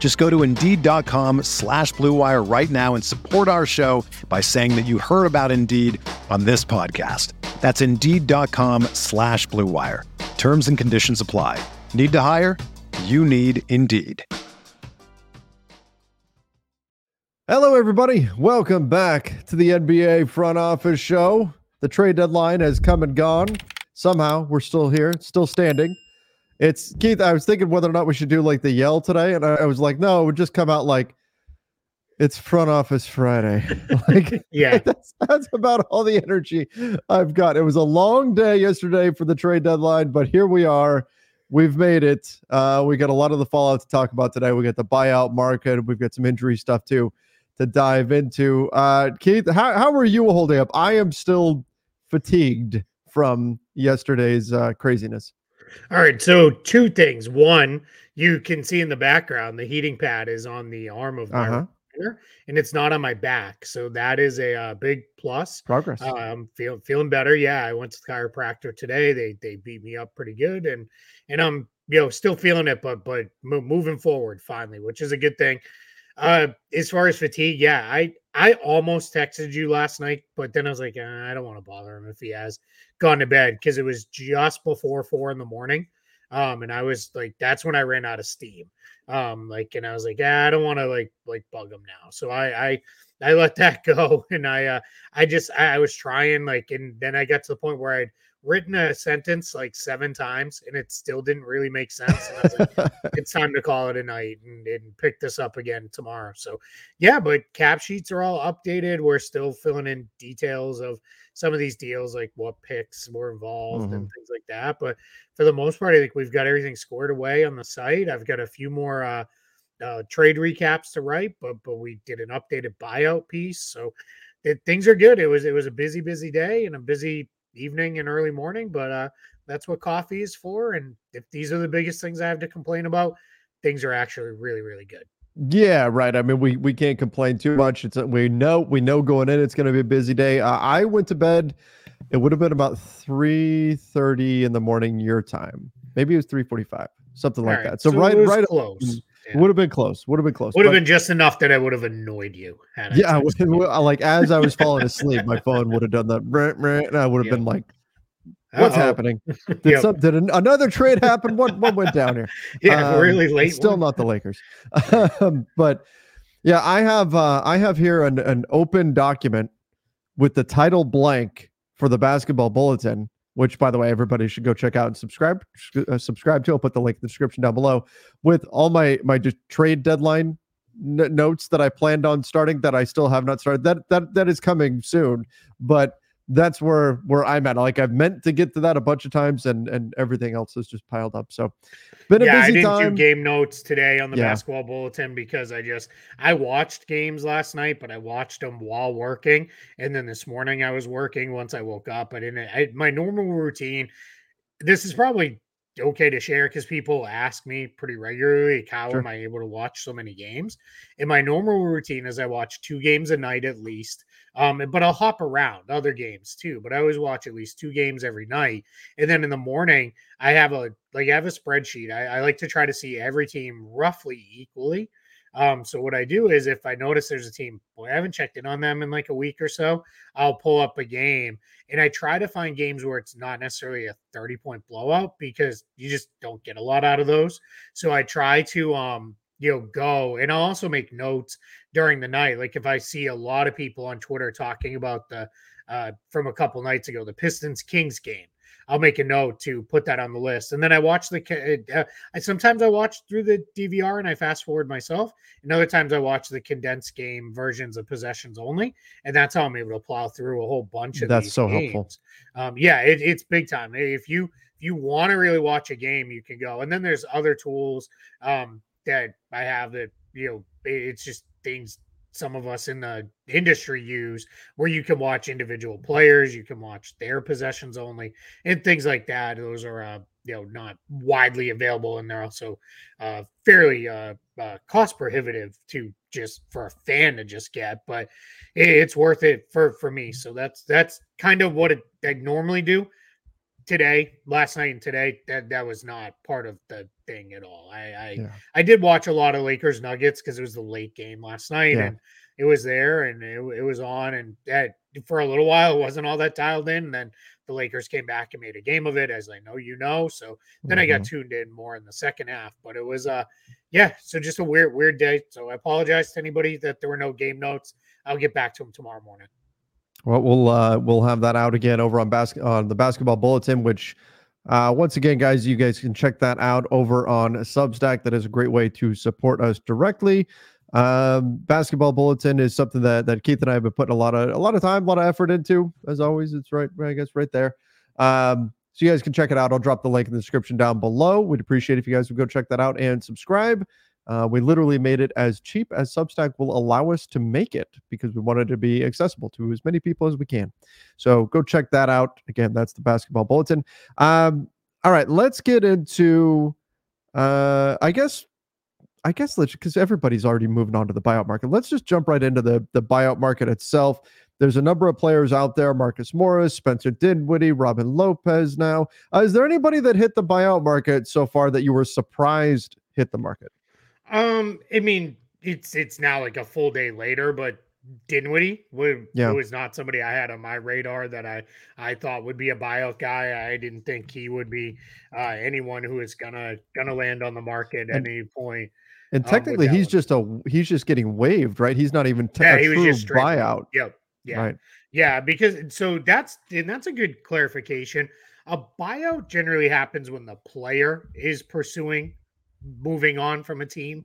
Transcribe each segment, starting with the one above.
Just go to Indeed.com/Blue Wire right now and support our show by saying that you heard about Indeed on this podcast. That's Indeed.com/Blue Wire. Terms and conditions apply. Need to hire? You need Indeed. Hello, everybody. Welcome back to the NBA Front Office Show. The trade deadline has come and gone. Somehow, we're still here, still standing. It's Keith. I was thinking whether or not we should do like the yell today, and I was like, no, it would just come out like it's Front Office Friday. Like, yeah, that's about all the energy I've got. It was a long day yesterday for the trade deadline, but here we are. We've made it. We got a lot of the fallout to talk about today. We got the buyout market. We've got some injury stuff too to dive into. Keith, how are you holding up? I am still fatigued from yesterday's craziness. All right, so two things. One, you can see in the background the heating pad is on the arm of my computer, and it's not on my back, so that is a big plus. Progress. I'm feeling better. Yeah, I went to the chiropractor today. They beat me up pretty good, and I'm still feeling it, but moving forward finally, which is a good thing. As far as fatigue, yeah, I almost texted you last night, but then I was like, I don't want to bother him if he has gone to bed, because it was just before 4 a.m. And I was like, that's when I ran out of steam. And I was like, I don't want to like bug him now. So I let that go. And I was trying, and then I got to the point where I'd written a sentence like 7 times and it still didn't really make sense. And I was like, it's time to call it a night and pick this up again tomorrow. So yeah, but cap sheets are all updated. We're still filling in details of some of these deals, like what picks were involved and things like that. But for the most part, I think we've got everything squared away on the site. I've got a few more trade recaps to write, but we did an updated buyout piece. So things are good. It was a busy, busy day and a busy evening and early morning, but that's what coffee is for. And if these are the biggest things I have to complain about, things are actually really, really good. Yeah, right. I mean, we can't complain too much. It's we know going in, it's going to be a busy day. I went to bed. It would have been about 3:30 in the morning your time. Maybe it was 3:45, something like that. So right, close. Yeah. Would have been close. Would have been just enough that I would have annoyed you. As I was falling asleep, my phone would have done that. And I would have been like, what's happening? Did another trade happen? What went down here? Yeah, really late. Still one. Not the Lakers. But yeah, I have here an open document with the title blank for the basketball bulletin, which, by the way, everybody should go check out and subscribe to. I'll put the link in the description down below with all my trade deadline notes that I planned on starting that I still have not started. That is coming soon, but that's where I'm at. Like, I've meant to get to that a bunch of times, and everything else is just piled up. So, been a busy time. I didn't do game notes today on the basketball bulletin because I watched games last night, but I watched them while working, and then this morning I was working once I woke up. I didn't, my normal routine. This is probably okay to share because people ask me pretty regularly, how am I able to watch so many games? And my normal routine is I watch 2 games a night at least. But I'll hop around other games too, but I always watch at least 2 games every night. And then in the morning I have a spreadsheet. I like to try to see every team roughly equally. So what I do is if I notice there's a team, boy, I haven't checked in on them in like a week or so, I'll pull up a game, and I try to find games where it's not necessarily a 30-point blowout because you just don't get a lot out of those. So I try to, go, and I'll also make notes during the night. Like if I see a lot of people on Twitter talking about the from a couple nights ago, the Pistons-Kings game. I'll make a note to put that on the list. And then I watch sometimes I watch through the DVR and I fast forward myself. And other times I watch the condensed game versions of possessions only. And that's how I'm able to plow through a whole bunch of that's these so games. Helpful. It's big time. If you want to really watch a game, you can go. And then there's other tools that I have that, it's just things some of us in the industry use where you can watch individual players, you can watch their possessions only and things like that. Those are, not widely available. And they're also fairly cost prohibitive to just for a fan to just get, but it's worth it for me. So that's kind of what I normally do today, last night and today. That was not part of the thing at all. I did watch a lot of Lakers Nuggets because it was the late game last night and it was there and it was on, and that for a little while it wasn't all that dialed in, and then the Lakers came back and made a game of it, as I know so then I got tuned in more in the second half, but it was so just a weird day. So I apologize to anybody that there were no game notes. I'll get back to them tomorrow morning. Well, we'll have that out again over on the Basketball Bulletin, which once again, guys, you guys can check that out over on Substack. That is a great way to support us directly. Basketball Bulletin is something that Keith and I have been putting a lot of time, a lot of effort into. As always, it's right, I guess, right there. So you guys can check it out. I'll drop the link in the description down below. We'd appreciate it if you guys would go check that out and subscribe. We literally made it as cheap as Substack will allow us to make it because we wanted to be accessible to as many people as we can. So go check that out. Again, that's the Basketball Bulletin. All right, let's get into, I guess let's, because everybody's already moving on to the buyout market. Let's just jump right into the buyout market itself. There's a number of players out there, Marcus Morris, Spencer Dinwiddie, Robin Lopez now. Is there anybody that hit the buyout market so far that you were surprised hit the market? I mean, it's now like a full day later, but Dinwiddie was not somebody I had on my radar that I thought would be a buyout guy. I didn't think he would be anyone who is gonna land on the market at any point. And technically, he's just getting waived, right? He's not even he was just straight buyout. Yep. Yeah. Right. Yeah. That's a good clarification. A buyout generally happens when the player is pursuing moving on from a team.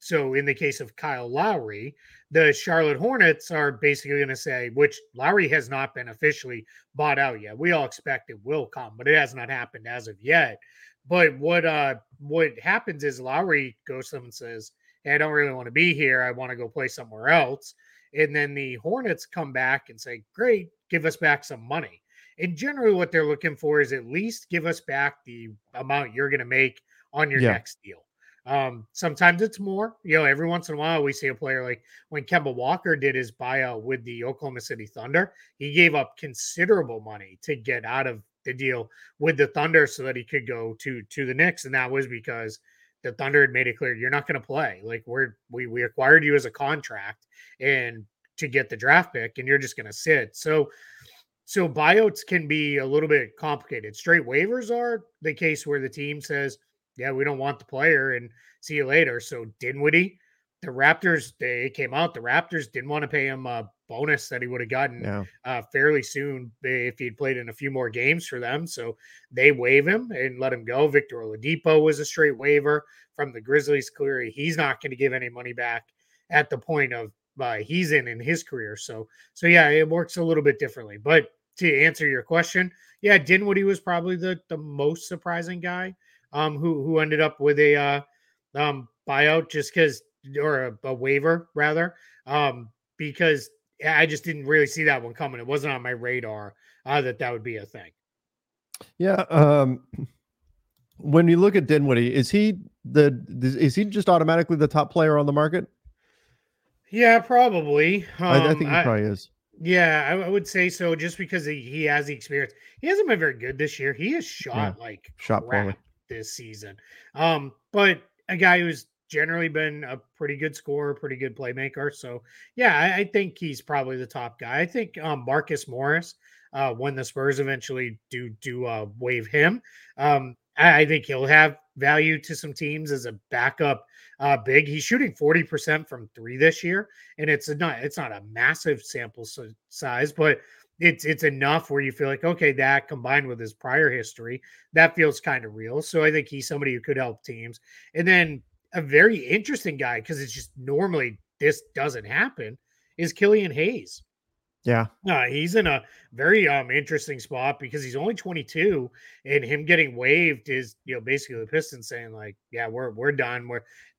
So in the case of Kyle Lowry, the Charlotte Hornets are basically going to say, which Lowry has not been officially bought out yet. We all expect it will come, but it has not happened as of yet. But what happens is Lowry goes to them and says, hey, I don't really want to be here. I want to go play somewhere else. And then the Hornets come back and say, great, give us back some money. And generally what they're looking for is at least give us back the amount you're going to make on your next deal. Sometimes it's more, every once in a while we see a player like when Kemba Walker did his buyout with the Oklahoma City Thunder, he gave up considerable money to get out of the deal with the Thunder so that he could go to the Knicks. And that was because the Thunder had made it clear, you're not going to play. Like we acquired you as a contract and to get the draft pick and you're just going to sit. So buyouts can be a little bit complicated. Straight waivers are the case where the team says, yeah, we don't want the player and see you later. So Dinwiddie, the Raptors, the Raptors didn't want to pay him a bonus that he would have gotten fairly soon if he'd played in a few more games for them. So they waive him and let him go. Victor Oladipo was a straight waiver from the Grizzlies. Clearly, he's not going to give any money back at the point of he's in his career. So yeah, it works a little bit differently. But to answer your question, yeah, Dinwiddie was probably the most surprising guy who ended up with a buyout or a waiver rather, because I just didn't really see that one coming. It wasn't on my radar that would be a thing. Yeah. When you look at Dinwiddie, is he just automatically the top player on the market? Yeah, probably. I think he probably is. Yeah, I would say so, just because he has the experience. He hasn't been very good this year. He has shot crap poorly this season. But a guy who's generally been a pretty good scorer, pretty good playmaker. So yeah, I think he's probably the top guy. I think Marcus Morris, when the Spurs eventually do waive him, I think he'll have value to some teams as a backup big. He's shooting 40% from three this year, and it's not a massive sample size, but it's enough where you feel like, okay, that combined with his prior history, that feels kind of real. So I think he's somebody who could help teams. And then a very interesting guy, because it's just normally this doesn't happen, is Killian Hayes. Yeah. He's in a very interesting spot because he's only 22, and him getting waived is, you know, basically the Pistons saying like, yeah, we're done.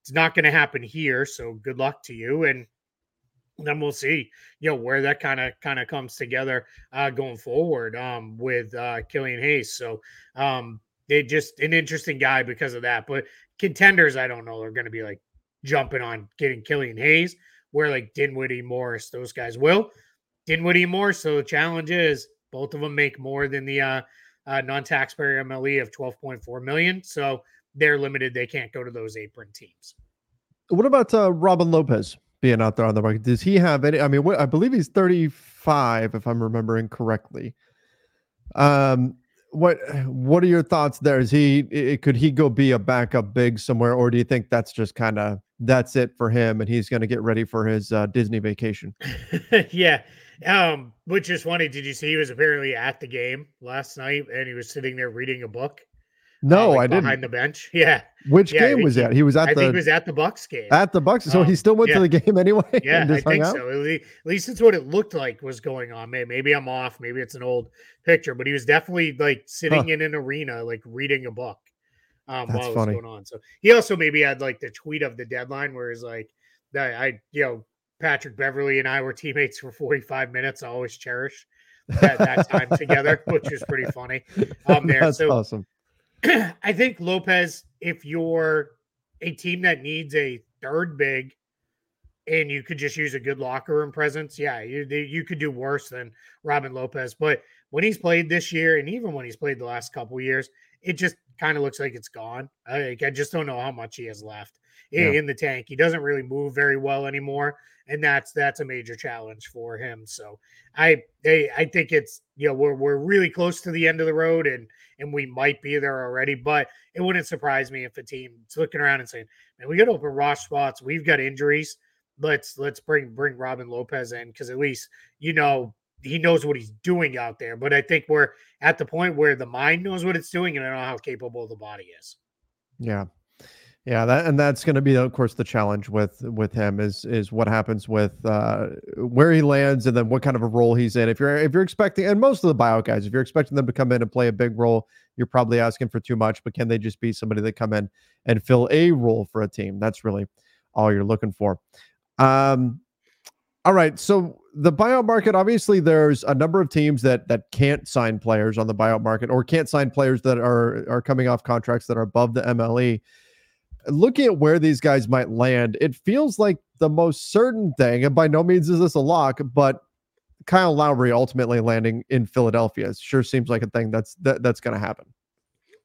It's not going to happen here. So good luck to you. And then we'll see, you know, where that kind of comes together going forward with Killian Hayes. So they just an interesting guy because of that. But contenders, I don't know, are going to be like jumping on getting Killian Hayes, where like Dinwiddie, Morris, those guys will. Dinwiddie and Morris, so the challenge is both of them make more than the non-taxpayer MLE of $12.4 million. So they're limited. They can't go to those apron teams. What about Robin Lopez being out there on the market? Does he have any? I mean, I believe he's 35, if I'm remembering correctly. What are your thoughts there? Could he go be a backup big somewhere, or do you think that's just kind of that's it for him and he's going to get ready for his Disney vacation? Yeah. Which is funny. Did you see he was apparently at the game last night and he was sitting there reading a book? No, I didn't. Behind the bench. Yeah. Which game was that? He was at I think he was at the Bucks game. At the Bucks. So he still went to the game anyway? Yeah, I think so. At least it's what it looked like was going on. Maybe I'm off. Maybe it's an old picture, but he was definitely like sitting in an arena, like reading a book while it was going on. So he also maybe had like the tweet of the deadline where he's like, Patrick Beverly and I were teammates for 45 minutes. I always cherish that time together, which is pretty funny. That's awesome. I think Lopez, if you're a team that needs a third big and you could just use a good locker room presence, yeah, you could do worse than Robin Lopez. But when he's played this year and even when he's played the last couple of years, it just kind of looks like it's gone. I just don't know how much he has left in the tank. He doesn't really move very well anymore, and that's a major challenge for him. So I think it's, you know, we're really close to the end of the road, and we might be there already, but it wouldn't surprise me if the team's looking around and saying, man, we got open roster spots, we've got injuries, let's bring Robin Lopez in, because at least, you know, he knows what he's doing out there. But I think we're at the point where the mind knows what it's doing, and I don't know how capable the body is. Yeah. Yeah, that's going to be, of course, the challenge with him is what happens with where he lands, and then what kind of a role he's in. If you're expecting, and most of the buyout guys, if you're expecting them to come in and play a big role, you're probably asking for too much. But can they just be somebody that come in and fill a role for a team? That's really all you're looking for. All right, so the buyout market, obviously there's a number of teams that can't sign players on the buyout market, or can't sign players that are coming off contracts that are above the MLE. Looking at where these guys might land, it feels like the most certain thing, and by no means is this a lock, but Kyle Lowry ultimately landing in Philadelphia sure seems like a thing that's going to happen.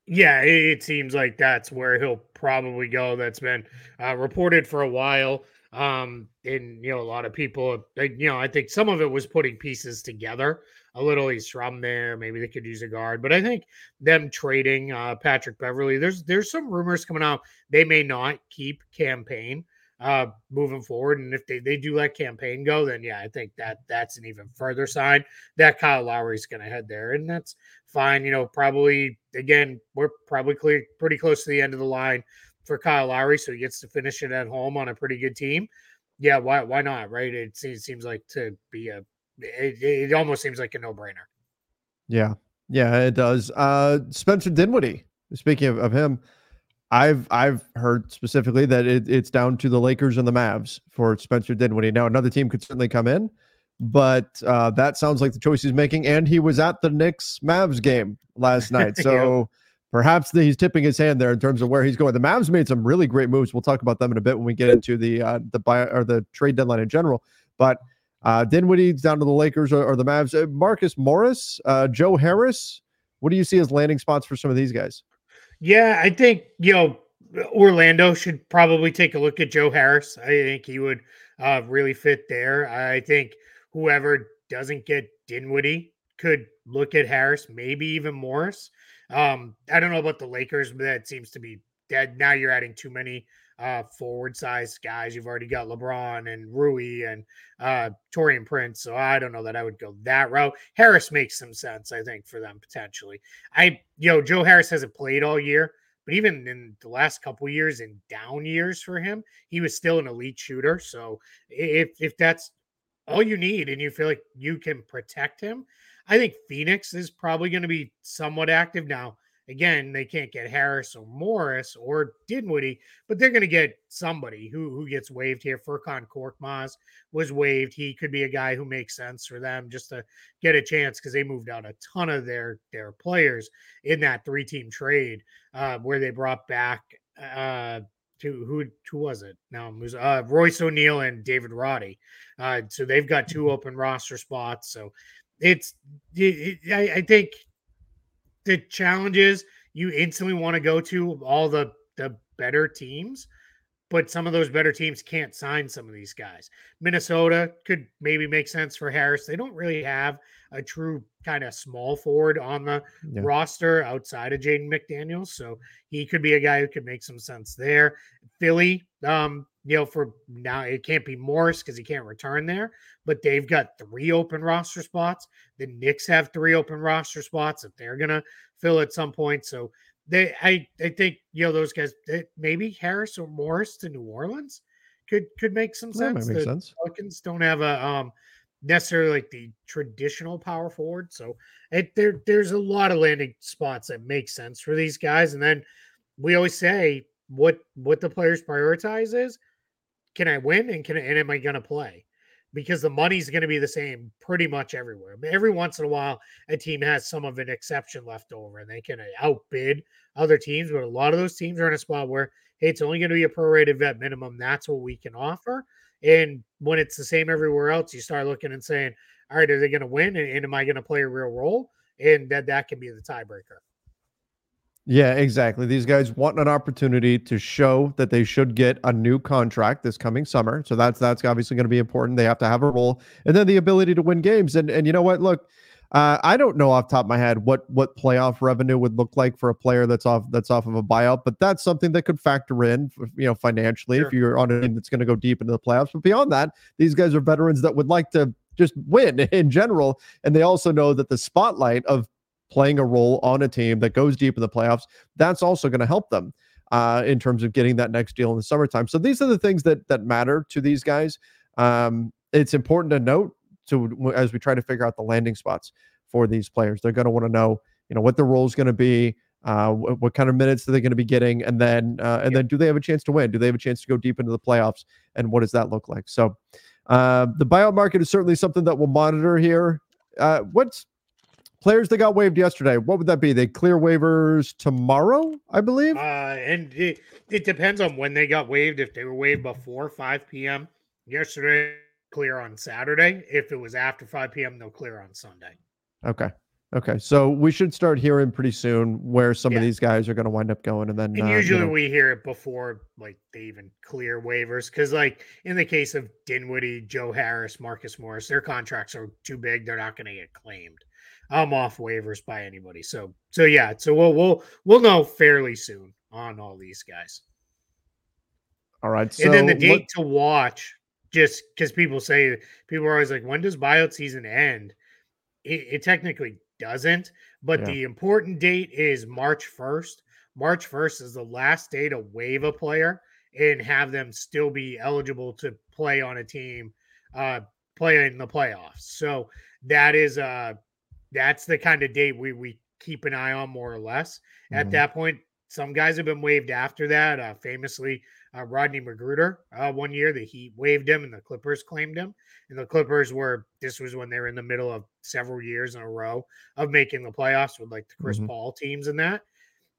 Yeah, it seems like that's where he'll probably go. That's been reported for a while. And, you know, a lot of people, you know, I think some of it was putting pieces together. A little he's from there. Maybe they could use a guard, but I think them trading Patrick Beverly, there's some rumors coming out. They may not keep Campaign moving forward. And if they do let Campaign go, then yeah, I think that's an even further sign that Kyle Lowry's going to head there. And that's fine. You know, probably again, we're probably pretty close to the end of the line for Kyle Lowry, so he gets to finish it at home on a pretty good team. Yeah, why not, right? It seems like to be it almost seems like a no-brainer. Yeah, it does. Spencer Dinwiddie, speaking of him, I've heard specifically that it's down to the Lakers and the Mavs for Spencer Dinwiddie. Now, another team could certainly come in, but that sounds like the choice he's making, and he was at the Knicks-Mavs game last night, so... yeah. Perhaps he's tipping his hand there in terms of where he's going. The Mavs made some really great moves. We'll talk about them in a bit when we get into the buy or the trade deadline in general. But Dinwiddie's down to the Lakers or the Mavs. Marcus Morris, Joe Harris. What do you see as landing spots for some of these guys? Yeah, I think, you know, Orlando should probably take a look at Joe Harris. I think he would really fit there. I think whoever doesn't get Dinwiddie could look at Harris, maybe even Morris. I don't know about the Lakers, but that seems to be dead. Now you're adding too many forward-sized guys. You've already got LeBron and Rui and Taurean Prince, so I don't know that I would go that route. Harris makes some sense, I think, for them potentially. Joe Harris hasn't played all year, but even in the last couple years and down years for him, he was still an elite shooter. So if that's all you need and you feel like you can protect him, I think Phoenix is probably going to be somewhat active now. Again, they can't get Harris or Morris or Dinwiddie, but they're going to get somebody who gets waived here. Furkan Korkmaz was waived. He could be a guy who makes sense for them just to get a chance because they moved out a ton of their players in that three-team trade where they brought back Royce O'Neal and David Roddy. So they've got two open roster spots. So I think – the challenge is you instantly want to go to all the better teams, but some of those better teams can't sign some of these guys. Minnesota could maybe make sense for Harris. They don't really have a true kind of small forward on the roster outside of Jaden McDaniels, so he could be a guy who could make some sense there. Philly, for now, it can't be Morris because he can't return there, but they've got three open roster spots. The Knicks have three open roster spots that they're going to fill at some point. So I think, those guys, maybe Harris or Morris to New Orleans could make some sense. That might make sense. The Pelicans don't have a necessarily like the traditional power forward. So there's a lot of landing spots that make sense for these guys. And then we always say what the players prioritize is, can I win and am I going to play? Because the money's going to be the same pretty much everywhere. Every once in a while, a team has some of an exception left over and they can outbid other teams. But a lot of those teams are in a spot where, hey, it's only going to be a prorated vet minimum. That's what we can offer. And when it's the same everywhere else, you start looking and saying, all right, are they going to win? And am I going to play a real role? And that can be the tiebreaker. Yeah, exactly. These guys want an opportunity to show that they should get a new contract this coming summer. So that's obviously going to be important. They have to have a role, and then the ability to win games. And you know what? Look, I don't know off the top of my head what playoff revenue would look like for a player that's off of a buyout, but that's something that could factor in, financially, if you're on a team that's going to go deep into the playoffs. But beyond that, these guys are veterans that would like to just win in general, and they also know that the spotlight of playing a role on a team that goes deep in the playoffs, that's also going to help them in terms of getting that next deal in the summertime. So these are the things that matter to these guys. It's important to note as we try to figure out the landing spots for these players. They're going to want to know, what their role is going to be, what kind of minutes are they going to be getting, and then then do they have a chance to win? Do they have a chance to go deep into the playoffs? And what does that look like? So the buyout market is certainly something that we'll monitor here. What's players that got waived yesterday, what would that be? They clear waivers tomorrow, I believe? And it depends on when they got waived. If they were waived before 5 p.m. yesterday, clear on Saturday. If it was after 5 p.m., they'll clear on Sunday. Okay. So we should start hearing pretty soon where some of these guys are going to wind up going. And then usually we hear it before they even clear waivers. Cause in the case of Dinwiddie, Joe Harris, Marcus Morris, their contracts are too big. They're not going to get claimed off waivers by anybody. So we'll know fairly soon on all these guys. All right. So and then the date to watch, just cause people are always like, when does buyout season end? It technically doesn't, but the important date is March 1st. March 1st is the last day to waive a player and have them still be eligible to play on a team, play in the playoffs. So that is that's the kind of date we keep an eye on, more or less. At that point, some guys have been waived after that. Famously, Rodney Magruder, one year the Heat waived him and the Clippers claimed him. And the Clippers this was when they were in the middle of several years in a row of making the playoffs with the Chris Paul teams and that.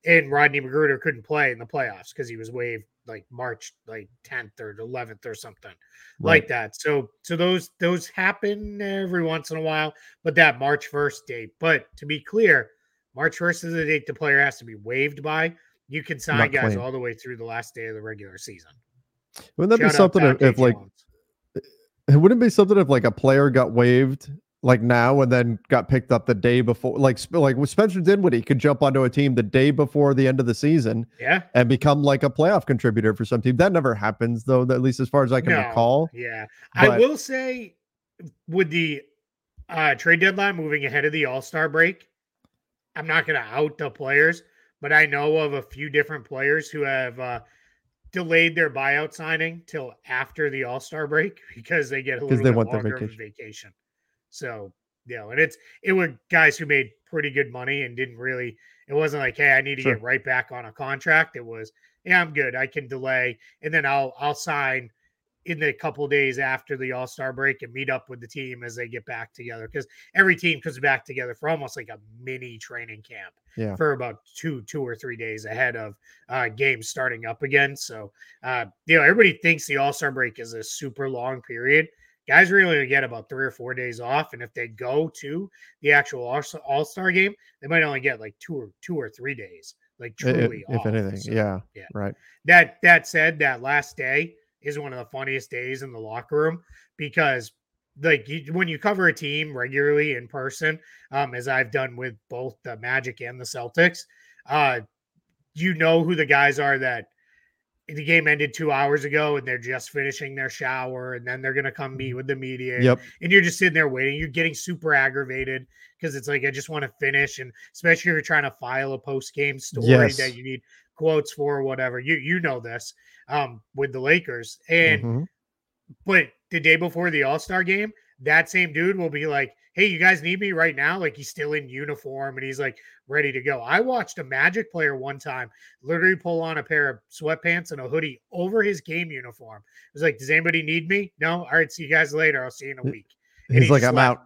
And Rodney Magruder couldn't play in the playoffs because he was waived March 10th or 11th or something like that. So those happen every once in a while, but that March 1st date. But to be clear, March 1st is the date the player has to be waived by. You can sign not guys claimed all the way through the last day of the regular season. Wouldn't that be something if a player got waived like now and then got picked up the day before, like with Spencer Dinwiddie could jump onto a team the day before the end of the season, yeah, and become like a playoff contributor for some team. That never happens though, at least as far as I can recall. Yeah, but I will say with the trade deadline moving ahead of the All-Star break, I'm not going to out the players, but I know of a few different players who have delayed their buyout signing till after the All-Star break because they get a little bit longer of vacation. So, you know, and it were guys who made pretty good money and didn't really, it wasn't like, hey, I need to get right back on a contract. It was, yeah, I'm good. I can delay. And then I'll sign in the couple of days after the All-Star break and meet up with the team as they get back together. Cause every team comes back together for almost like a mini training camp for about two or three days ahead of games starting up again. So, you know, everybody thinks the All-Star break is a super long period. Guys really get about 3 or 4 days off, and if they go to the actual All-Star game, they might only get like two or three days, like truly if off. If anything, so, yeah, right. That said, that last day is one of the funniest days in the locker room because, like, when you cover a team regularly in person, as I've done with both the Magic and the Celtics, you know who the guys are that. The game ended 2 hours ago and they're just finishing their shower and then they're going to come meet with the media and you're just sitting there waiting. You're getting super aggravated because it's like, I just want to finish. And especially if you're trying to file a post-game story that you need quotes for or whatever, you know this with the Lakers. And, but the day before the All-Star game, that same dude will be like, hey, you guys need me right now? Like, he's still in uniform and he's like ready to go. I watched a Magic player one time literally pull on a pair of sweatpants and a hoodie over his game uniform. It was like, does anybody need me? No. All right. See you guys later. I'll see you in a week. And he's like, I'm out.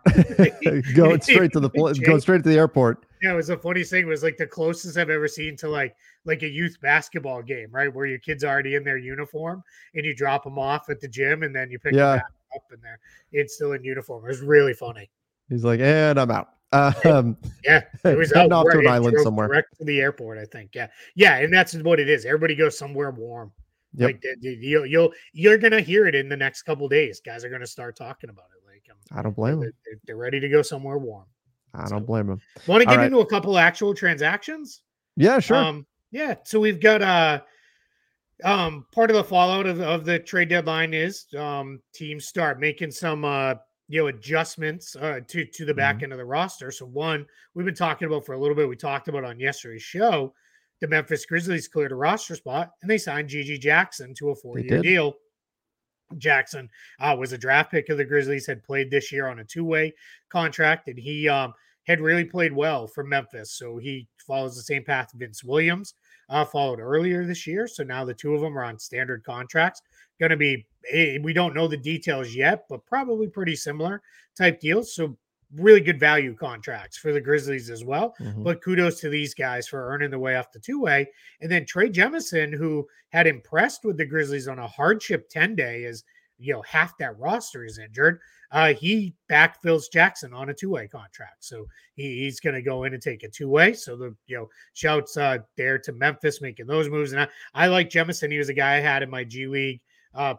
Going straight to the going straight to the airport. Yeah, it was a funny thing. It was like the closest I've ever seen to like a youth basketball game, right? Where your kid's already in their uniform and you drop them off at the gym and then you pick them up and it's still in uniform. It was really funny. He's like, and I'm out. It was out off to an island somewhere. Direct to the airport, I think. Yeah, and that's what it is. Everybody goes somewhere warm. Yep. Like you're gonna hear it in the next couple of days. Guys are gonna start talking about it. Like I don't blame them. They're ready to go somewhere warm. I don't blame them. Want to get into a couple actual transactions? Yeah, sure. So we've got part of the fallout of the trade deadline is teams start making some adjustments to the back end of the roster. So one, we've been talking about for a little bit, we talked about on yesterday's show, the Memphis Grizzlies cleared a roster spot and they signed GG Jackson to a 4-year deal. Jackson was a draft pick of the Grizzlies, had played this year on a two-way contract, and he had really played well for Memphis. So he follows the same path Vince Williams followed earlier this year. So now the two of them are on standard contracts. Going to be, we don't know the details yet, but probably pretty similar type deals. So really good value contracts for the Grizzlies as well. But kudos to these guys for earning the way off the two-way. And then Trey Jemison, who had impressed with the Grizzlies on a hardship 10-day, as you know, half that roster is injured. He backfills Jackson on a two-way contract. So he's going to go in and take a two-way. So the, shouts there to Memphis making those moves. And I like Jemison. He was a guy I had in my G League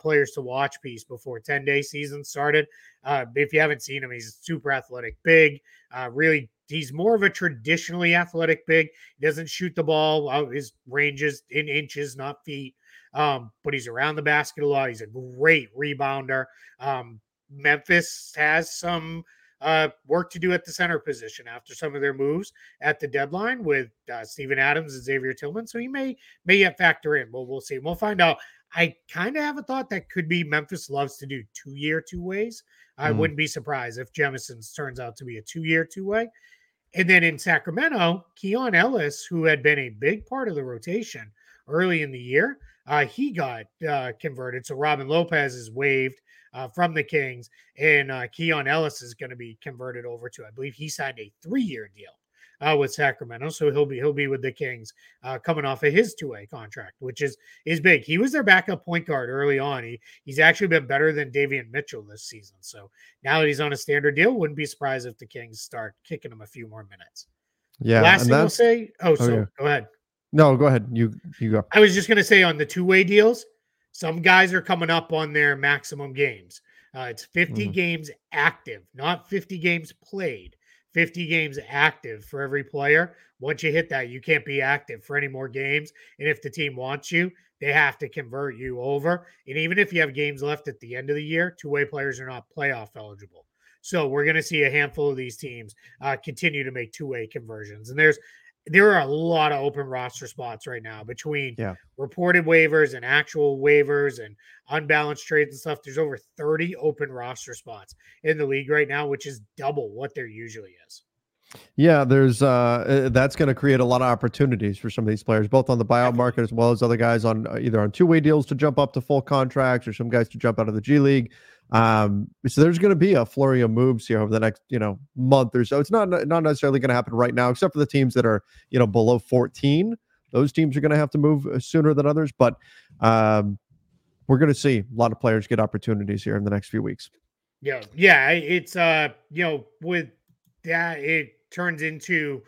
players to watch piece before 10-day season started. If you haven't seen him, he's super athletic, big, really. He's more of a traditionally athletic big. He doesn't shoot the ball. His range is in inches, not feet. But he's around the basket a lot. He's a great rebounder. Memphis has some work to do at the center position after some of their moves at the deadline with Steven Adams and Xavier Tillman. So he may yet factor in. Well, we'll see. We'll find out. I kind of have a thought that could be Memphis loves to do 2-year two-ways. I wouldn't be surprised if Jemison turns out to be a 2-year two-way. And then in Sacramento, Keon Ellis, who had been a big part of the rotation early in the year, he got converted. So Robin Lopez is waived from the Kings, and Keon Ellis is going to be converted over to, I believe he signed a 3-year deal with Sacramento. So he'll be with the Kings coming off of his two-way contract, which is big. He was their backup point guard early on. He's actually been better than Davion Mitchell this season. So now that he's on a standard deal, wouldn't be surprised if the Kings start kicking him a few more minutes. Yeah. Last thing I'll say. Go ahead. No, go ahead. You go. I was just going to say on the two-way deals, some guys are coming up on their maximum games. It's 50 games active, not 50 games played, 50 games active for every player. Once you hit that, you can't be active for any more games. And if the team wants you, they have to convert you over. And even if you have games left at the end of the year, two-way players are not playoff eligible. So we're going to see a handful of these teams continue to make two-way conversions. And there are a lot of open roster spots right now between reported waivers and actual waivers and unbalanced trades and stuff. There's over 30 open roster spots in the league right now, which is double what there usually is. Yeah, there's that's going to create a lot of opportunities for some of these players, both on the buyout market as well as other guys on either on two-way deals to jump up to full contracts or some guys to jump out of the G League. So there's going to be a flurry of moves here over the next, month or so. It's not necessarily going to happen right now, except for the teams that are, below 14. Those teams are going to have to move sooner than others, but we're going to see a lot of players get opportunities here in the next few weeks. Yeah. It's, with that, it turns into,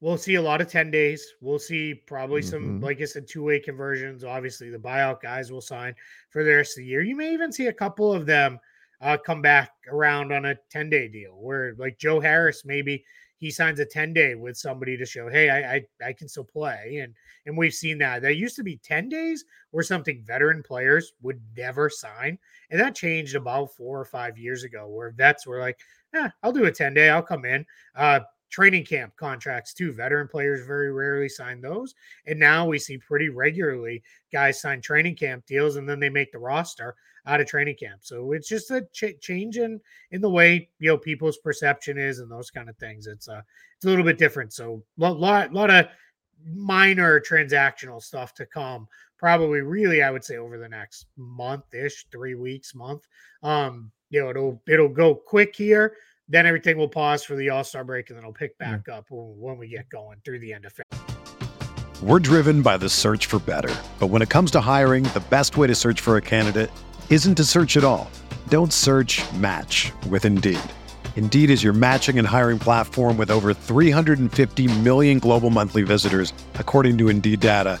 we'll see a lot of 10 days. We'll see probably some, like I said, two-way conversions. Obviously, the buyout guys will sign for the rest of the year. You may even see a couple of them come back around on a 10-day deal where, like Joe Harris, maybe he signs a 10-day with somebody to show, hey, I can still play. And we've seen that. That used to be 10 days or something veteran players would never sign. And that changed about 4 or 5 years ago where vets were like, I'll do a 10-day. I'll come in. Training camp contracts too. Veteran players very rarely sign those. And now we see pretty regularly guys sign training camp deals and then they make the roster out of training camp. So it's just a change in the way, people's perception is and those kind of things. It's a little bit different. So a lot of minor transactional stuff to come. Probably really, I would say over the next month-ish, 3 weeks, month. It'll go quick here. Then everything will pause for the All-Star break, and then it'll pick back up when we get going through the end of February. We're driven by the search for better. But when it comes to hiring, the best way to search for a candidate isn't to search at all. Don't search, match with Indeed. Indeed is your matching and hiring platform with over 350 million global monthly visitors, according to Indeed data,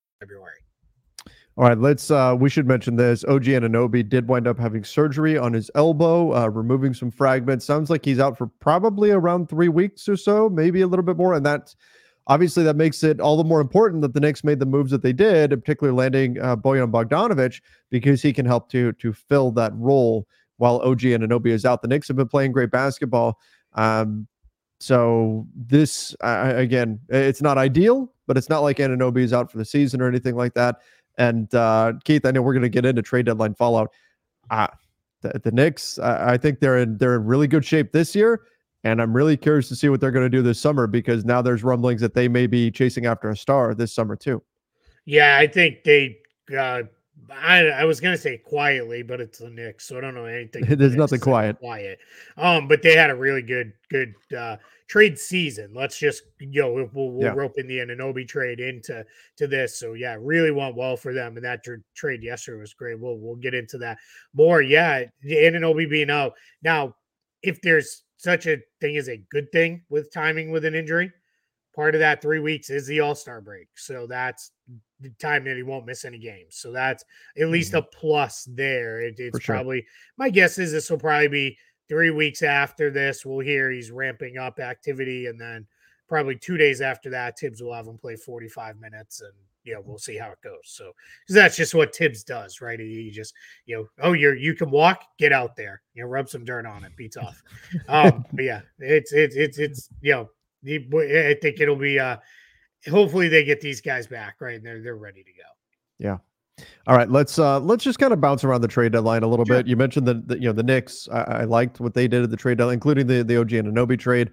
February. All right, we should mention this. OG Anunoby did wind up having surgery on his elbow, removing some fragments. Sounds like he's out for probably around 3 weeks or so, maybe a little bit more. And that makes it all the more important that the Knicks made the moves that they did, in particular landing Bojan Bogdanovic, because he can help to fill that role while OG Anunoby is out. The Knicks have been playing great basketball. So this, again, it's not ideal, but it's not like Anunoby is out for the season or anything like that. And Keith, I know we're going to get into trade deadline fallout. The Knicks, I think they're in really good shape this year, and I'm really curious to see what they're going to do this summer because now there's rumblings that they may be chasing after a star this summer too. Yeah, I think they. I was going to say quietly, but it's the Knicks, so I don't know anything. There's nothing quiet. But they had a really good trade season. Let's just, we'll rope in the Anunoby trade into this. So yeah, really went well for them. And that trade yesterday was great. We'll get into that more. Yeah. Anunoby being out. Now, if there's such a thing as a good thing with timing with an injury, part of that 3 weeks is the All-Star break. So that's the time that he won't miss any games. So that's at least a plus there. It's probably, my guess is this will probably be 3 weeks after this. We'll hear he's ramping up activity. And then probably 2 days after that, Tibbs will have him play 45 minutes and, you know, we'll see how it goes. So that's just what Tibbs does, right? He just, you know, you can walk, get out there, you know, rub some dirt on it, be tough. But yeah, it's, you know, I think it'll be, hopefully they get these guys back, right? And they're ready to go. Yeah. All right. Let's just kind of bounce around the trade deadline a little bit. You mentioned the Knicks. I liked what they did at the trade deadline, including the OG Anunoby trade.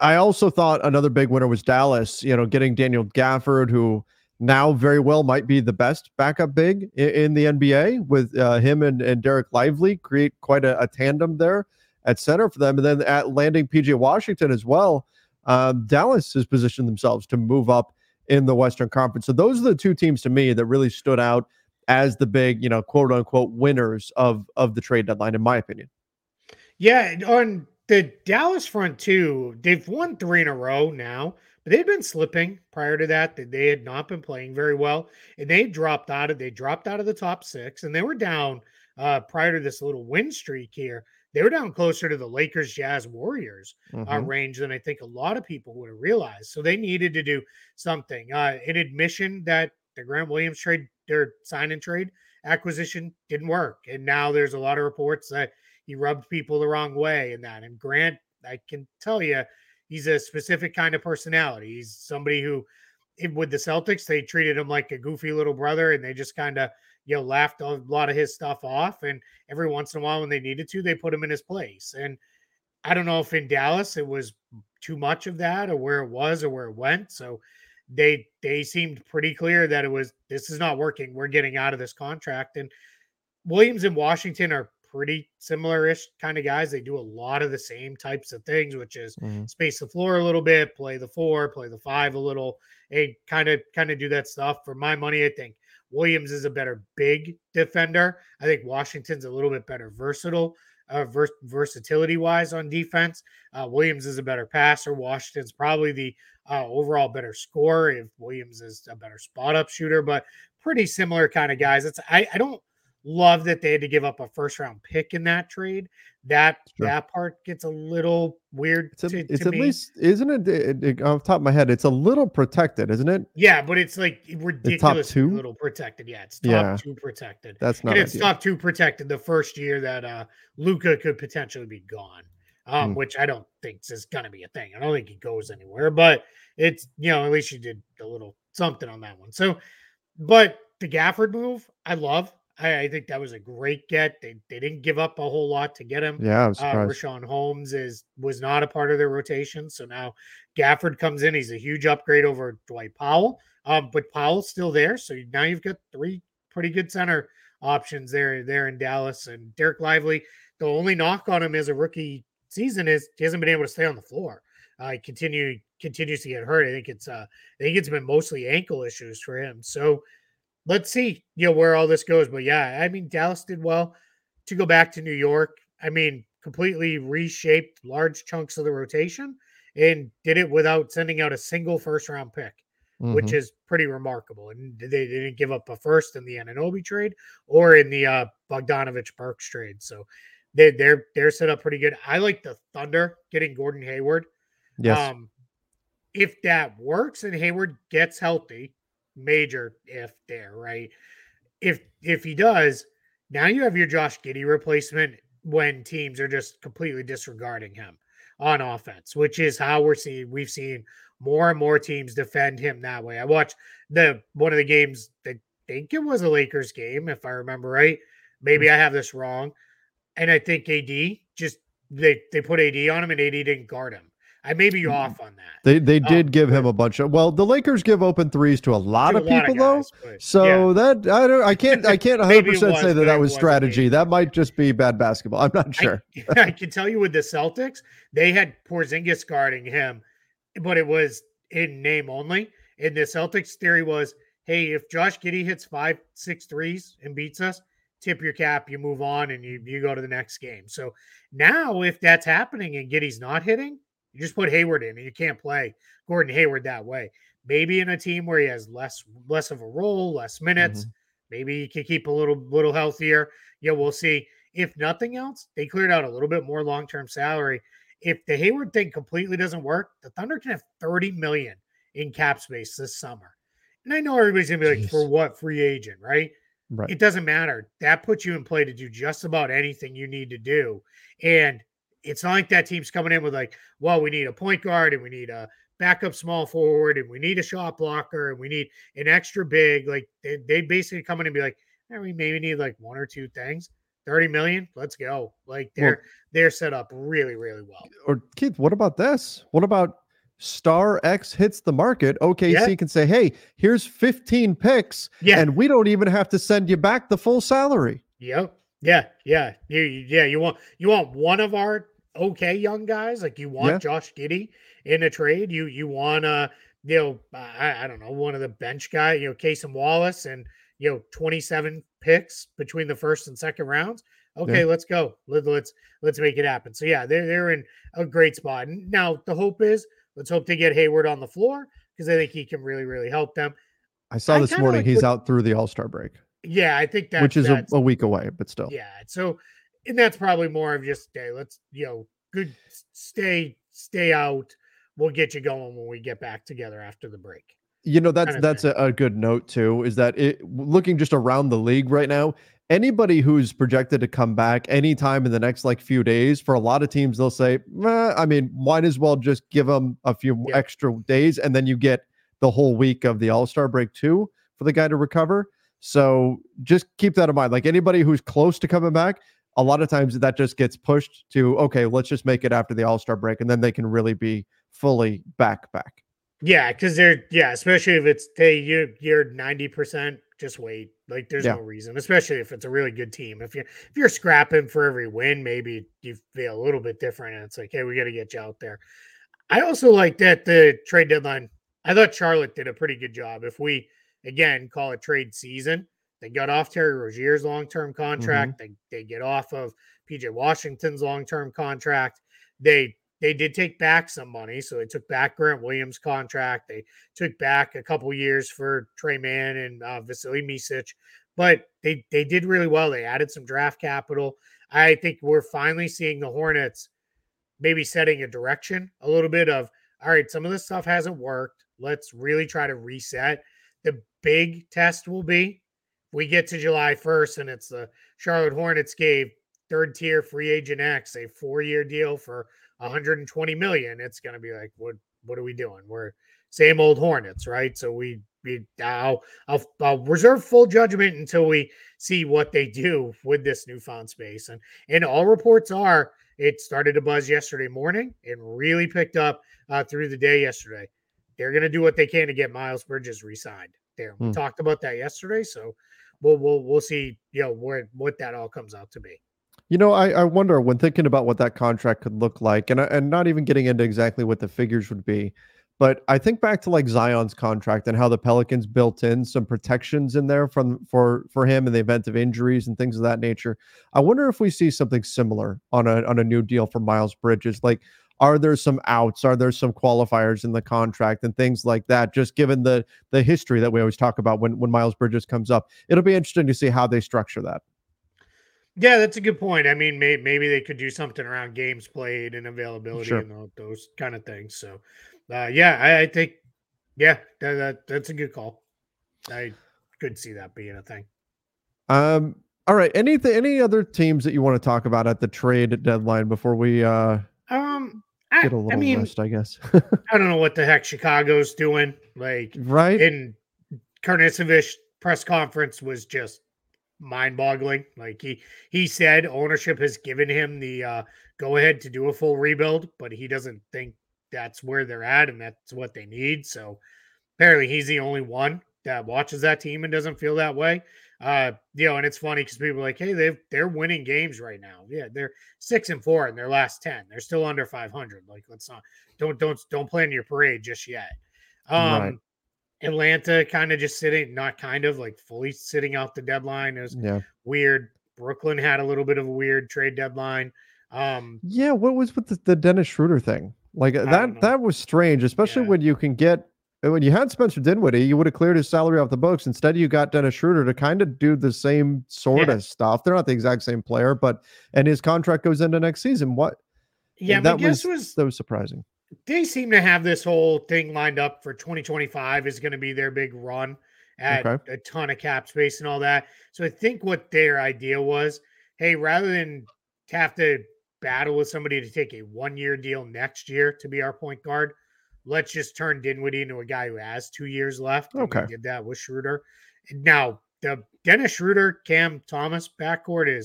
I also thought another big winner was Dallas, you know, getting Daniel Gafford, who now very well might be the best backup big in the NBA with him and Derek Lively create quite a tandem there at center for them. And then at landing PJ Washington as well, Dallas has positioned themselves to move up in the Western Conference. So those are the two teams to me that really stood out as the big, you know, quote unquote winners of the trade deadline, in my opinion. Yeah. On the Dallas front too, they've won 3 in a row now, but they've been slipping prior to that. They had not been playing very well, and they dropped out of the top 6, and they were down prior to this little win streak here. They were down closer to the Lakers, Jazz, Warriors range than I think a lot of people would have realized. So they needed to do something. In admission that the Grant Williams trade, their sign and trade acquisition didn't work. And now there's a lot of reports that he rubbed people the wrong way in that. And Grant, I can tell you, he's a specific kind of personality. He's somebody who, with the Celtics, they treated him like a goofy little brother, and they just kind of, you know, laughed a lot of his stuff off, and every once in a while when they needed to, they put him in his place. And I don't know if in Dallas it was too much of that or where it was or where it went. So they seemed pretty clear that it was, this is not working. We're getting out of this contract. And Williams and Washington are pretty similar-ish kind of guys. They do a lot of the same types of things, which is space the floor a little bit, play the 4, play the 5 a little, and kind of do that stuff. For my money, I think Williams is a better big defender. I think Washington's a little bit better versatile, versatility-wise on defense. Williams is a better passer. Washington's probably the overall better scorer, if Williams is a better spot-up shooter, but pretty similar kind of guys. I don't love that they had to give up a first-round pick in that trade. That part gets a little weird to me. At least, isn't it, off the top of my head, it's a little protected, isn't it? Yeah, but it's like ridiculous little protected. Yeah, it's top 2 protected. That's not and it's ideal. Top 2 protected the first year that Luka could potentially be gone, which I don't think is going to be a thing. I don't think he goes anywhere, but it's, you know, at least you did a little something on that one. So, but the Gafford move, I love. I think that was a great get. They didn't give up a whole lot to get him. Yeah, Rashawn Holmes was not a part of their rotation, so now Gafford comes in. He's a huge upgrade over Dwight Powell, but Powell's still there, so now you've got 3 pretty good center options there in Dallas. And Derek Lively, the only knock on him as a rookie season is he hasn't been able to stay on the floor. He continues to get hurt. I think it's been mostly ankle issues for him. So let's see, you know, where all this goes. But yeah, I mean, Dallas did well to go back to New York. I mean, completely reshaped large chunks of the rotation and did it without sending out a single first-round pick, which is pretty remarkable. And they didn't give up a first in the Anunoby trade or in the Bogdanovich-Burks trade. So they're set up pretty good. I like the Thunder getting Gordon Hayward. Yes. If that works and Hayward gets healthy, major if there, right? If he does, now you have your Josh Giddey replacement when teams are just completely disregarding him on offense, which is how we've seen more and more teams defend him that way. I watched one of the games, I think it was a Lakers game, if I remember right. Maybe I have this wrong. And I think AD just they put AD on him and AD didn't guard him. I may be off on that. They did give him a bunch of. Well, the Lakers give open threes to a lot of people, though. But, so that I can't 100% say that was strategy. That might just be bad basketball. I'm not sure. I can tell you with the Celtics, they had Porzingis guarding him, but it was in name only. And the Celtics' theory was, hey, if Josh Giddey hits 5-6 threes and beats us, tip your cap, you move on, and you go to the next game. So now, if that's happening and Giddey's not hitting, You just put Hayward in and you can't play Gordon Hayward that way. Maybe in a team where he has less of a role, less minutes, maybe he can keep a little healthier. Yeah, we'll see. If nothing else, they cleared out a little bit more long-term salary. If the Hayward thing completely doesn't work, the Thunder can have $30 million in cap space this summer. And I know everybody's going to be like, for what? Free agent, right? Right. It doesn't matter. That puts you in play to do just about anything you need to do. And it's not like that team's coming in with like, well, we need a point guard and we need a backup small forward and we need a shot blocker and we need an extra big. Like they basically come in and be like, eh, we maybe need like one or two things. 30 million, let's go. Like they're set up really, really well. Or Keith, what about this? What about star X hits the market? OKC can say, hey, here's 15 picks and we don't even have to send you back the full salary. Yep. Yeah. You want one of our okay young guys. Like you want Josh Giddey in a trade. You want I don't know, one of the bench guys, Casey Wallace and 27 picks between the first and second rounds. Okay, let's go. Let's make it happen. So yeah, they're in a great spot. And now the hope is let's hope they get Hayward on the floor because I think he can really, really help them. I saw this morning he's out through the All-Star break. Yeah, I think that's a week away, but still. Yeah, so and that's probably more of just let's good stay out. We'll get you going when we get back together after the break. That's a good note too, is that looking just around the league right now, anybody who's projected to come back anytime in the next few days, for a lot of teams, they'll say, might as well just give them a few extra days. And then you get the whole week of the All-Star break too for the guy to recover. So just keep that in mind. Like anybody who's close to coming back, a lot of times that just gets pushed to, okay, let's just make it after the All-Star break. And then they can really be fully back. Yeah, because especially if it's, hey, you're 90%, just wait. Like, there's no reason, especially if it's a really good team. If you're scrapping for every win, maybe you feel a little bit different, and it's like, hey, we got to get you out there. I also like that the trade deadline, I thought Charlotte did a pretty good job. If we, again, call it trade season, they got off Terry Rozier's long-term contract. They get off of PJ Washington's long-term contract. They did take back some money. So they took back Grant Williams' contract. They took back a couple years for Trey Mann and Vasily Misic, but they did really well. They added some draft capital. I think we're finally seeing the Hornets maybe setting a direction a little bit of, all right, some of this stuff hasn't worked. Let's really try to reset. The big test will be we get to July 1st and it's the Charlotte Hornets gave third tier free agent X a 4-year deal for $120 million. It's going to be like, what are we doing? We're same old Hornets, right? So I'll reserve full judgment until we see what they do with this newfound space. And all reports are, it started to buzz yesterday morning and really picked up through the day yesterday. They're going to do what they can to get Miles Bridges re-signed. There, we talked about that yesterday, so we'll see what that all comes out to be. I wonder, when thinking about what that contract could look like, and not even getting into exactly what the figures would be, but I think back to Zion's contract and how the Pelicans built in some protections in there for him in the event of injuries and things of that nature. I wonder if we see something similar on a new deal for Miles Bridges. Like, are there some outs? Are there some qualifiers in the contract and things like that? Just given the history that we always talk about when Miles Bridges comes up, it'll be interesting to see how they structure that. Yeah, that's a good point. I mean, maybe they could do something around games played and availability and all those kind of things. So, I think, that's a good call. I could see that being a thing. All right. Any other teams that you want to talk about at the trade deadline before we get a little rest, I guess. I don't know what the heck Chicago's doing. Right. And Karnisovich press conference was just mind-boggling. He said ownership has given him the go ahead to do a full rebuild, but he doesn't think that's where they're at and that's what they need. So apparently he's the only one that watches that team and doesn't feel that way. And it's funny because people are like, hey, they're winning games right now. Yeah, they're 6-4 in their last 10. They're still under 500. Like, let's not don't plan your parade just yet. Right. Atlanta kind of just sitting, not kind of like fully sitting out the deadline. It was weird. Brooklyn had a little bit of a weird trade deadline. What was with the Dennis Schroeder thing? Like that was strange, especially when you can get when you had Spencer Dinwiddie, you would have cleared his salary off the books. Instead, you got Dennis Schroeder to kind of do the same sort of stuff. They're not the exact same player, but and his contract goes into next season. What? Yeah, that was surprising. They seem to have this whole thing lined up for 2025 is going to be their big run at a ton of cap space and all that. So I think what their idea was, hey, rather than have to battle with somebody to take a one-year deal next year to be our point guard, let's just turn Dinwiddie into a guy who has 2 years left. Okay. We did that with Schroeder. Now, the Dennis Schroeder, Cam Thomas backcourt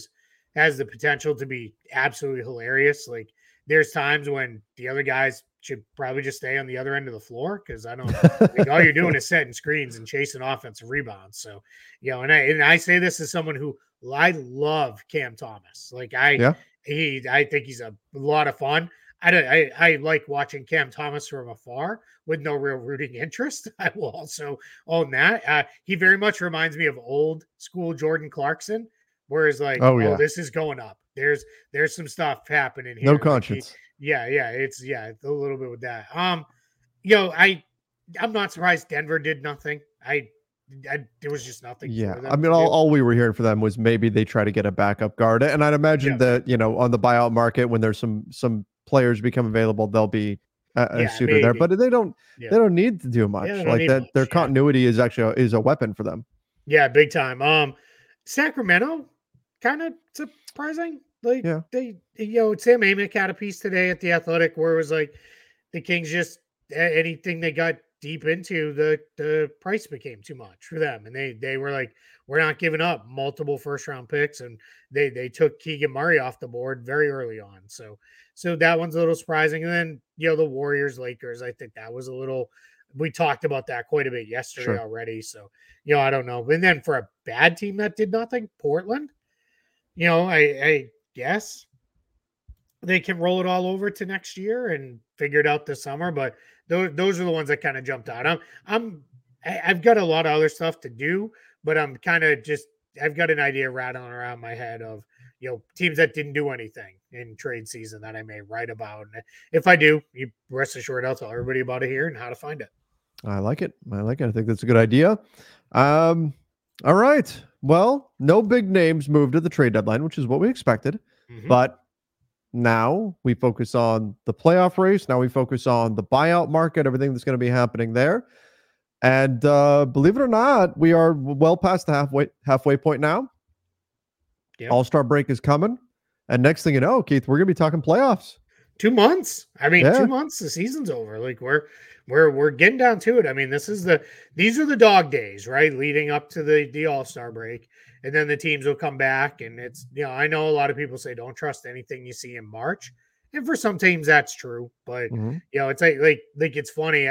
has the potential to be absolutely hilarious. Like, there's times when the other guys should probably just stay on the other end of the floor because all you're doing is setting screens and chasing offensive rebounds. So, you know, and I say this as someone who I love Cam Thomas. Like, I think he's a lot of fun. I like watching Cam Thomas from afar with no real rooting interest. I will also own that. He very much reminds me of old school Jordan Clarkson, whereas like, this is going up. There's some stuff happening here. No conscience. It's a little bit with that. I'm not surprised Denver did nothing. There was just nothing. Yeah, I mean, all we were hearing for them was maybe they try to get a backup guard, and I'd imagine that on the buyout market when there's some players become available, they'll be a suitor maybe there, but they don't need to do much. Their continuity is actually is a weapon for them. Yeah, big time. Sacramento, kind of surprising. Like Sam Amick had a piece today at The Athletic where it was like the Kings just anything they got deep into, the price became too much for them. And they were like, we're not giving up multiple first round picks. And they took Keegan Murray off the board very early on. So that one's a little surprising. And then, the Warriors, Lakers, I think that was a little, we talked about that quite a bit yesterday already. So, I don't know. And then for a bad team that did nothing, Portland, I guess they can roll it all over to next year and figure it out this summer. But those are the ones that kind of jumped out. I've got a lot of other stuff to do, but I'm kind of just, I've got an idea rattling around my head of, teams that didn't do anything in trade season that I may write about. And if I do, you rest assured, I'll tell everybody about it here and how to find it. I like it. I think that's a good idea. All right. Well, no big names moved to the trade deadline, which is what we expected, but now we focus on the playoff race. Now we focus on the buyout market, everything that's going to be happening there. And believe it or not, we are well past the halfway point now. Yep. All-Star break is coming. And next thing you know, Keith, we're going to be talking playoffs. 2 months. 2 months, the season's over. Like we're getting down to it. I mean, these are the dog days, right? Leading up to the All-Star break. And then the teams will come back, and it's, I know a lot of people say don't trust anything you see in March. And for some teams, that's true. But, it's like it's funny.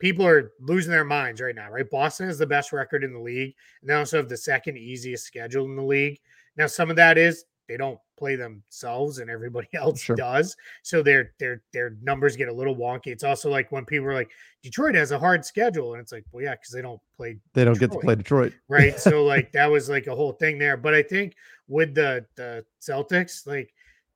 People are losing their minds right now, right? Boston has the best record in the league, and they also have the second easiest schedule in the league. Now, some of that is they don't play themselves, and everybody else does. So their numbers get a little wonky. It's also like when people are like, Detroit has a hard schedule, and it's like, well, yeah, because they don't get to play Detroit, right? So that was a whole thing there. But I think with the Celtics,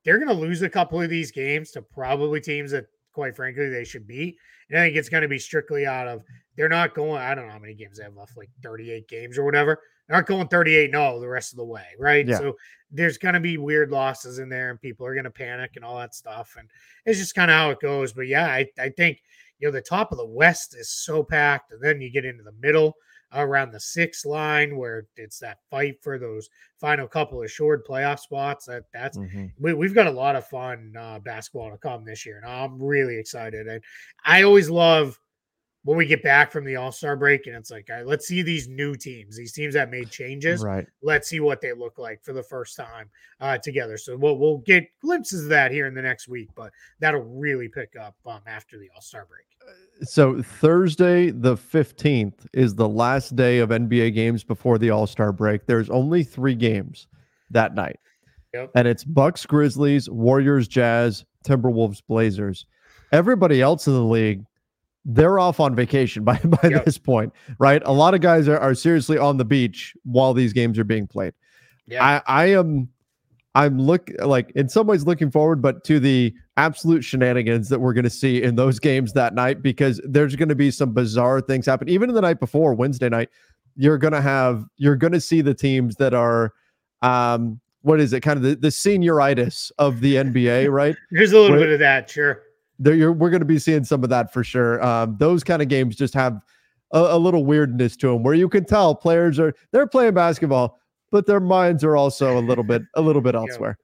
they're gonna lose a couple of these games to probably teams that, quite frankly, they should beat. And I think it's gonna be strictly out of they're not going. I don't know how many games they have left, 38 games or whatever. They're not going 38-0 the rest of the way, right? Yeah. So there's going to be weird losses in there, and people are going to panic and all that stuff. And it's just kind of how it goes. But, yeah, I think, the top of the West is so packed. And then you get into the middle around the 6th line where it's that fight for those final couple assured playoff spots. That's we've got a lot of fun basketball to come this year, and I'm really excited. And I always love – when we get back from the All-Star break and it's like, all right, let's see these new teams, these teams that made changes. Right. Let's see what they look like for the first time together. So we'll get glimpses of that here in the next week, but that'll really pick up after the All-Star break. So Thursday the 15th is the last day of NBA games before the All-Star break. There's only 3 games that night. Yep. And it's Bucks, Grizzlies, Warriors, Jazz, Timberwolves, Blazers. Everybody else in the league, they're off on vacation by this point, right? A lot of guys are seriously on the beach while these games are being played. Yeah. I am I'm in some ways looking forward, but to the absolute shenanigans that we're going to see in those games that night, because there's going to be some bizarre things happen. Even the night before, Wednesday night, you're going to see the teams that are, kind of the senioritis of the NBA, right? There's a little bit of that, sure. We're going to be seeing some of that for sure. Those kind of games just have a little weirdness to them, where you can tell players they're playing basketball, but their minds are also a little bit elsewhere.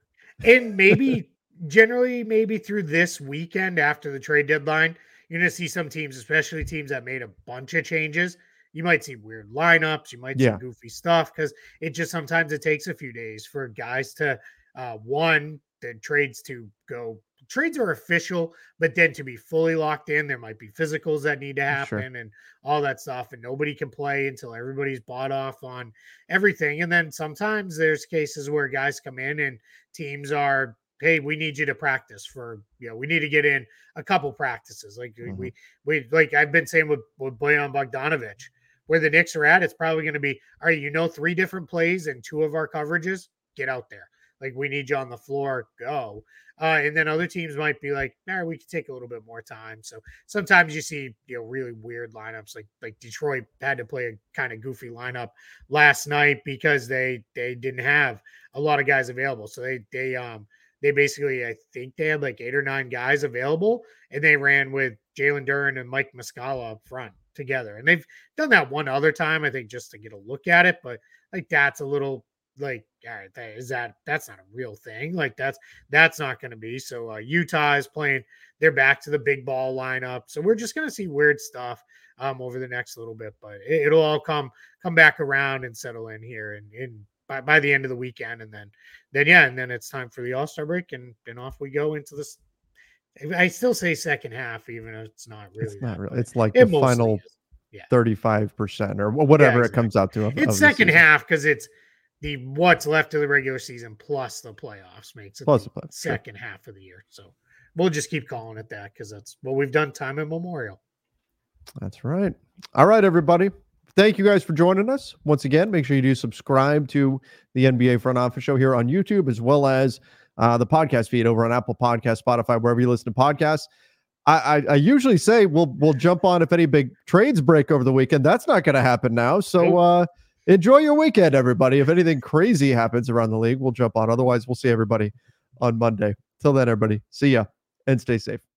And maybe generally through this weekend after the trade deadline, you're going to see some teams, especially teams that made a bunch of changes. You might see weird lineups. You might see goofy stuff, because it just sometimes it takes a few days for guys to trades are official, but then to be fully locked in, there might be physicals that need to happen and all that stuff. And nobody can play until everybody's bought off on everything. And then sometimes there's cases where guys come in and teams are, hey, we need you to practice we need to get in a couple practices. Like we I've been saying with Bojan Bogdanovic, where the Knicks are at, it's probably going to be, all right, 3 different plays and 2 of our coverages, get out there. Like, we need you on the floor, go. And then other teams might be like, all right, we can take a little bit more time. So sometimes you see, really weird lineups. Like Detroit had to play a kind of goofy lineup last night because they didn't have a lot of guys available. So they basically, I think they had 8 or 9 guys available, and they ran with Jalen Duren and Mike Muscala up front together. And they've done that one other time, I think, just to get a look at it. But that's a little all right, that's not a real thing. That's not going to be. So Utah is playing. They're back to the big ball lineup. So we're just going to see weird stuff over the next little bit, but it'll all come back around and settle in here and by the end of the weekend. And then it's time for the All-Star break and off we go into this. I still say second half, even if it's not really. It's not really. It's like the final 35% or whatever it comes out to. It's second half because it's the what's left of the regular season plus the playoffs makes it the second half of the year. So we'll just keep calling it that because that's what we've done time immemorial. That's right. All right, everybody. Thank you guys for joining us. Once again, make sure you do subscribe to the NBA Front Office Show here on YouTube, as well as the podcast feed over on Apple Podcasts, Spotify, wherever you listen to podcasts. I usually say we'll jump on if any big trades break over the weekend. That's not going to happen now. So, enjoy your weekend, everybody. If anything crazy happens around the league, we'll jump on. Otherwise, we'll see everybody on Monday. Till then, everybody, see ya and stay safe.